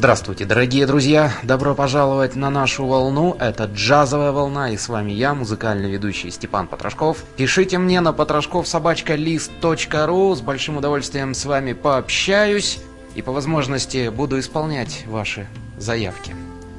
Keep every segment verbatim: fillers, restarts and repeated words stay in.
Здравствуйте, дорогие друзья! Добро пожаловать на нашу волну. Это «Джазовая волна», и с вами я, музыкальный ведущий Степан Потрошков. Пишите мне на потрошков собака лист точка ру. С большим удовольствием с вами пообщаюсь и по возможности буду исполнять ваши заявки.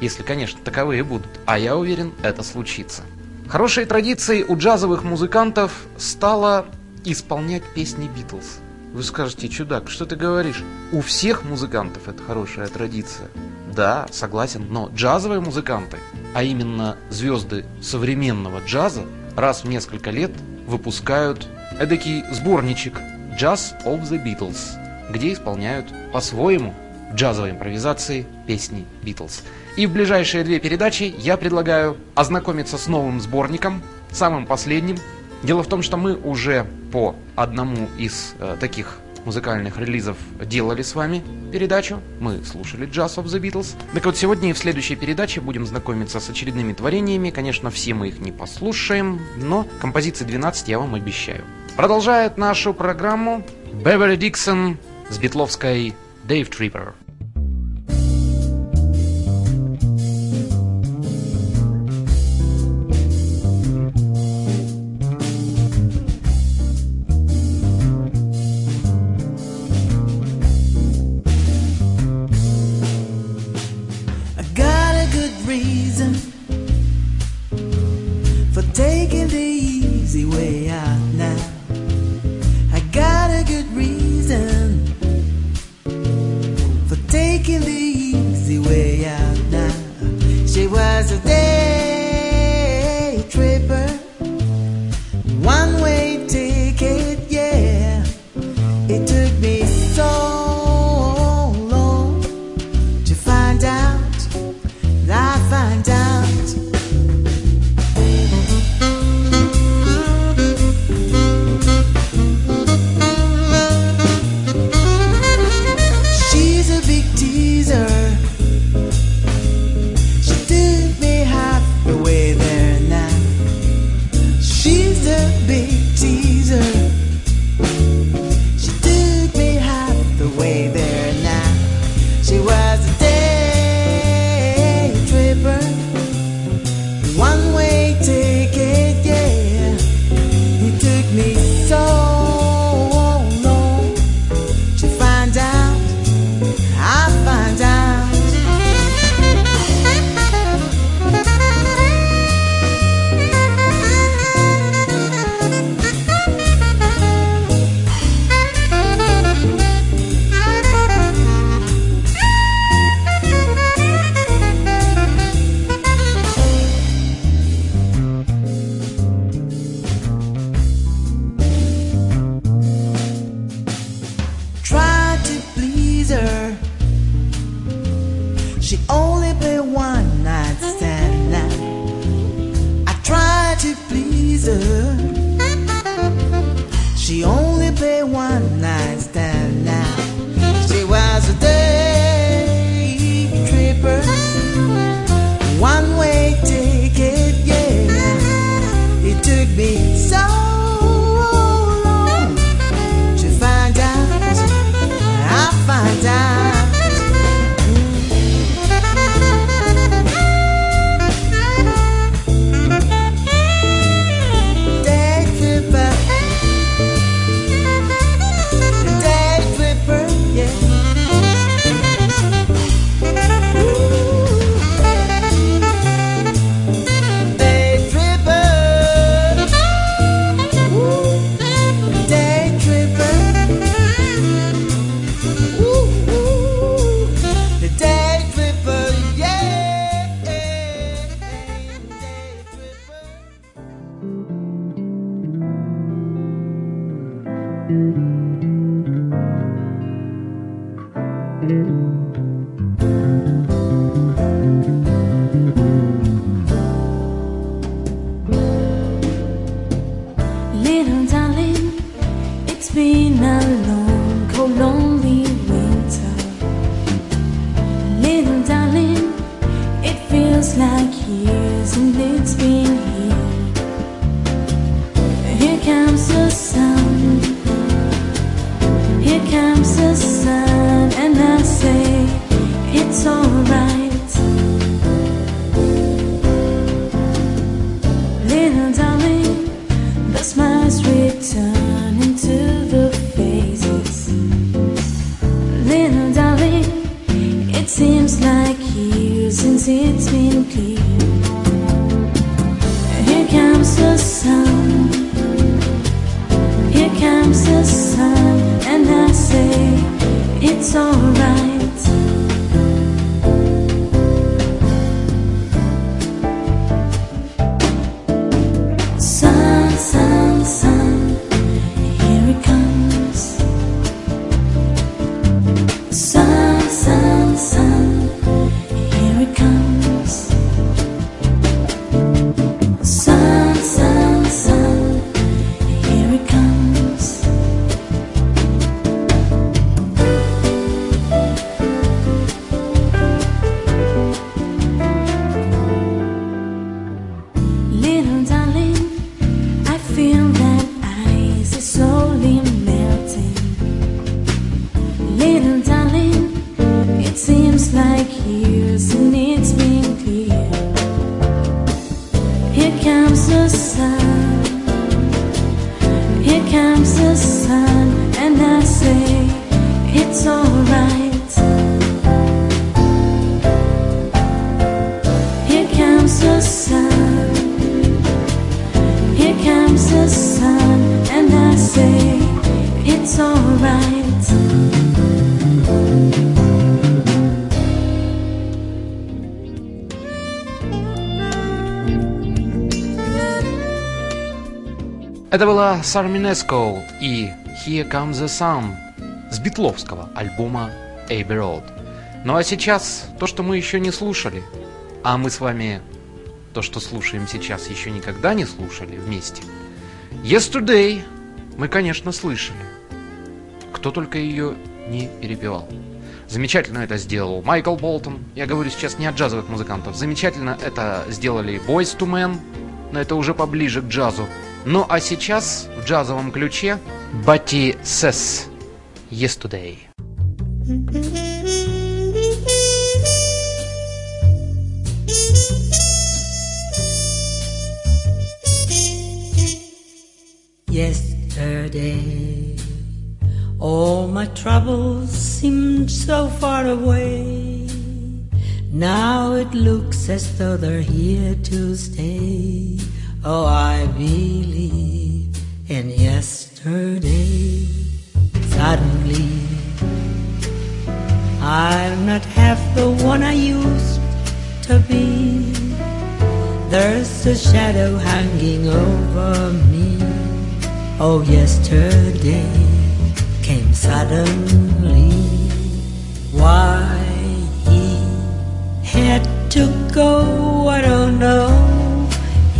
Если, конечно, таковые будут. А я уверен, это случится. Хорошей традицией у джазовых музыкантов стало исполнять песни «Битлз». Вы скажете: чудак, что ты говоришь? У всех музыкантов это хорошая традиция. Да, согласен, но джазовые музыканты, а именно звезды современного джаза, раз в несколько лет выпускают эдакий сборничек «Jazz of the Beatles», где исполняют по-своему джазовой импровизации песни «Битлз». И в ближайшие две передачи я предлагаю ознакомиться с новым сборником, самым последним. Дело в том, что мы уже по одному из э, таких музыкальных релизов делали с вами передачу. Мы слушали «Jazz of the Beatles». Так вот, сегодня и в следующей передаче будем знакомиться с очередными творениями. Конечно, все мы их не послушаем, но композиции двенадцать я вам обещаю. Продолжает нашу программу Беверли Диксон с битловской «Dave Tripper». Here comes the sun, and I say, it's all little darling, the smiles return into the faces. Little darling, it seems like years since it's been clear. Here comes the sun, here comes the sun, and I say it's alright. Это была Сарминеско и Here Comes the Sun с битловского альбома Aby Road. Ну а сейчас то, что мы еще не слушали, а мы с вами то, что слушаем сейчас, еще никогда не слушали вместе. Yesterday мы, конечно, слышали. Кто только ее не перепевал. Замечательно это сделал Майкл Болтон. Я говорю сейчас не о джазовых музыкантах. Замечательно это сделали Boys to Men, но это уже поближе к джазу. Ну а сейчас в джазовом ключе Бэтти Сэс Yesterday. Yesterday, all my troubles seemed so far away. Now it looks as though they're here to stay. Oh, I believe in yesterday. Suddenly, I'm not half the one I used to be. There's a shadow hanging over me. Oh, yesterday came suddenly. Why he had to go, I don't know.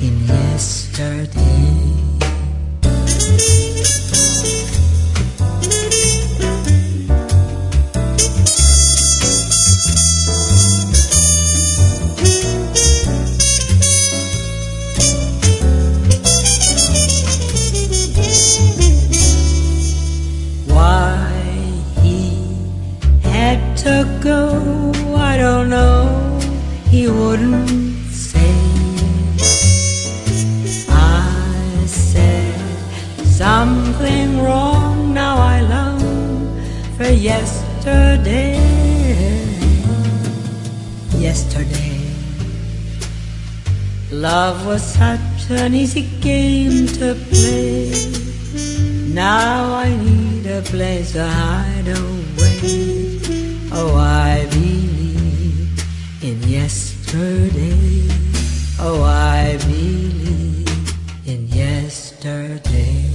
in yesterday. Why he had to go, I don't know. He wouldn't. Something wrong, now I long for yesterday. Yesterday, love was such an easy game to play. Now I need a place to hide away. Oh, I believe in yesterday. Oh, I believe in yesterday.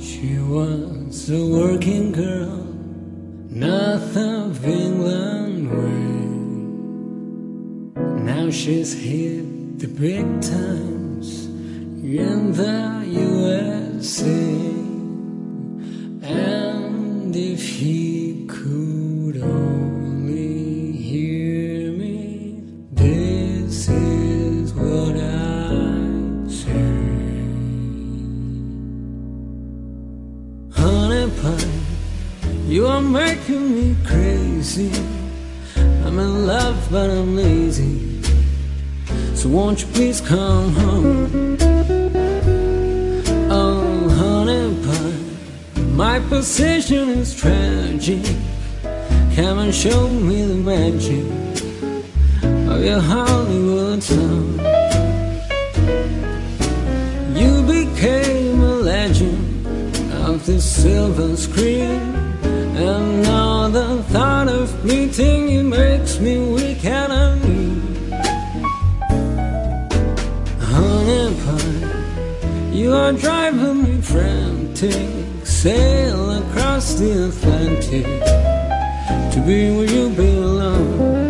She was a working girl, north of England way. Now she's here the big times in the U S A, and if he could only hear me, this is what I'd say. Honey pie, you are making me crazy. I'm in love but I'm lazy. So won't you please come home? Oh, honey pie, my position is tragic. Come and show me the magic of your Hollywood song. You became a legend of the silver screen, and now the thought of meeting you makes me weak and uneasy. You are driving me frantic, sail across the Atlantic to be where you belong.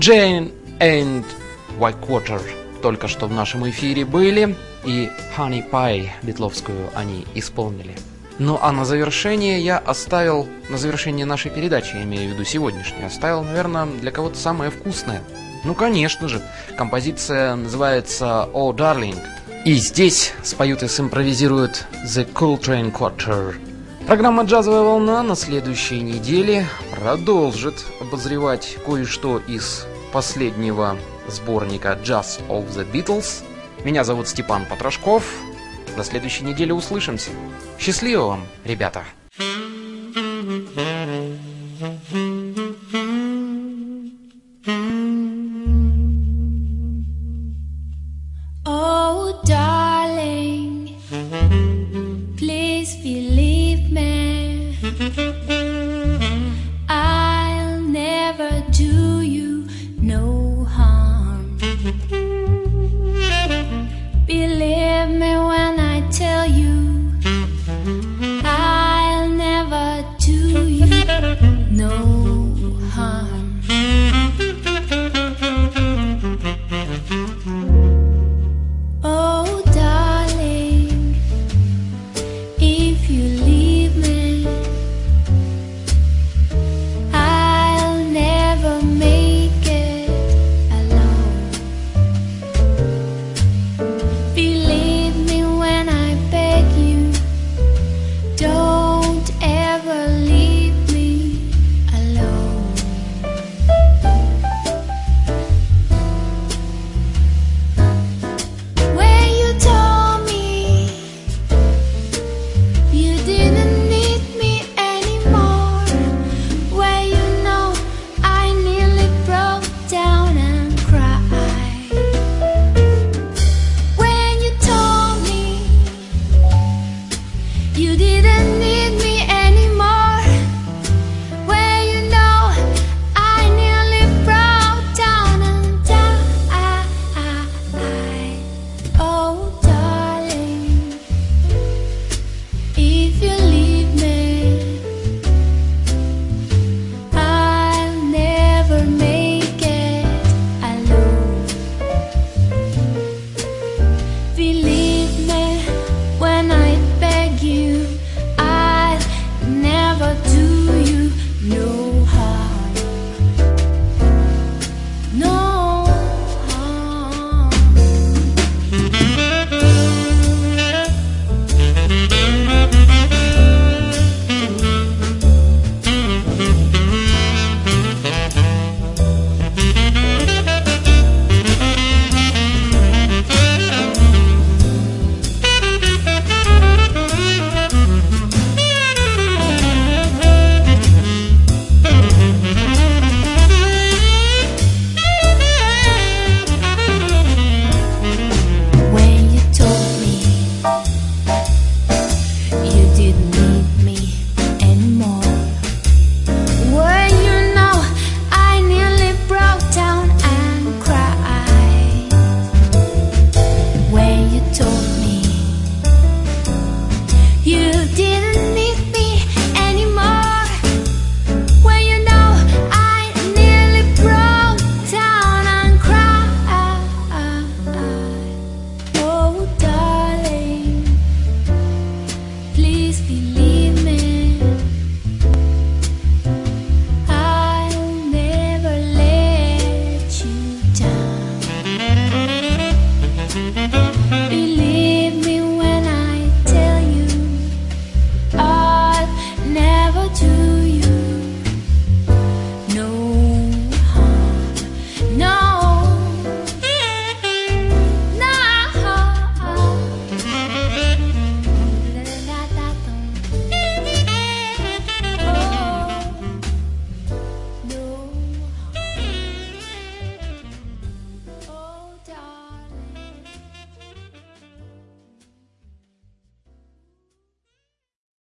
Jane and White Quarter только что в нашем эфире были, и Honey Pie битловскую они исполнили. Ну а на завершение я оставил, на завершение нашей передачи, я имею в виду сегодняшней, оставил, наверное, для кого-то самое вкусное. Ну конечно же, композиция называется «Oh Darling», и здесь споют и симпровизируют The Cool Train Quarter. Программа «Джазовая волна» на следующей неделе продолжит обозревать кое-что из последнего сборника «Jazz of the Beatles». Меня зовут Степан Потрошков. До следующей недели услышимся. Счастливо вам, ребята! I'll never do you no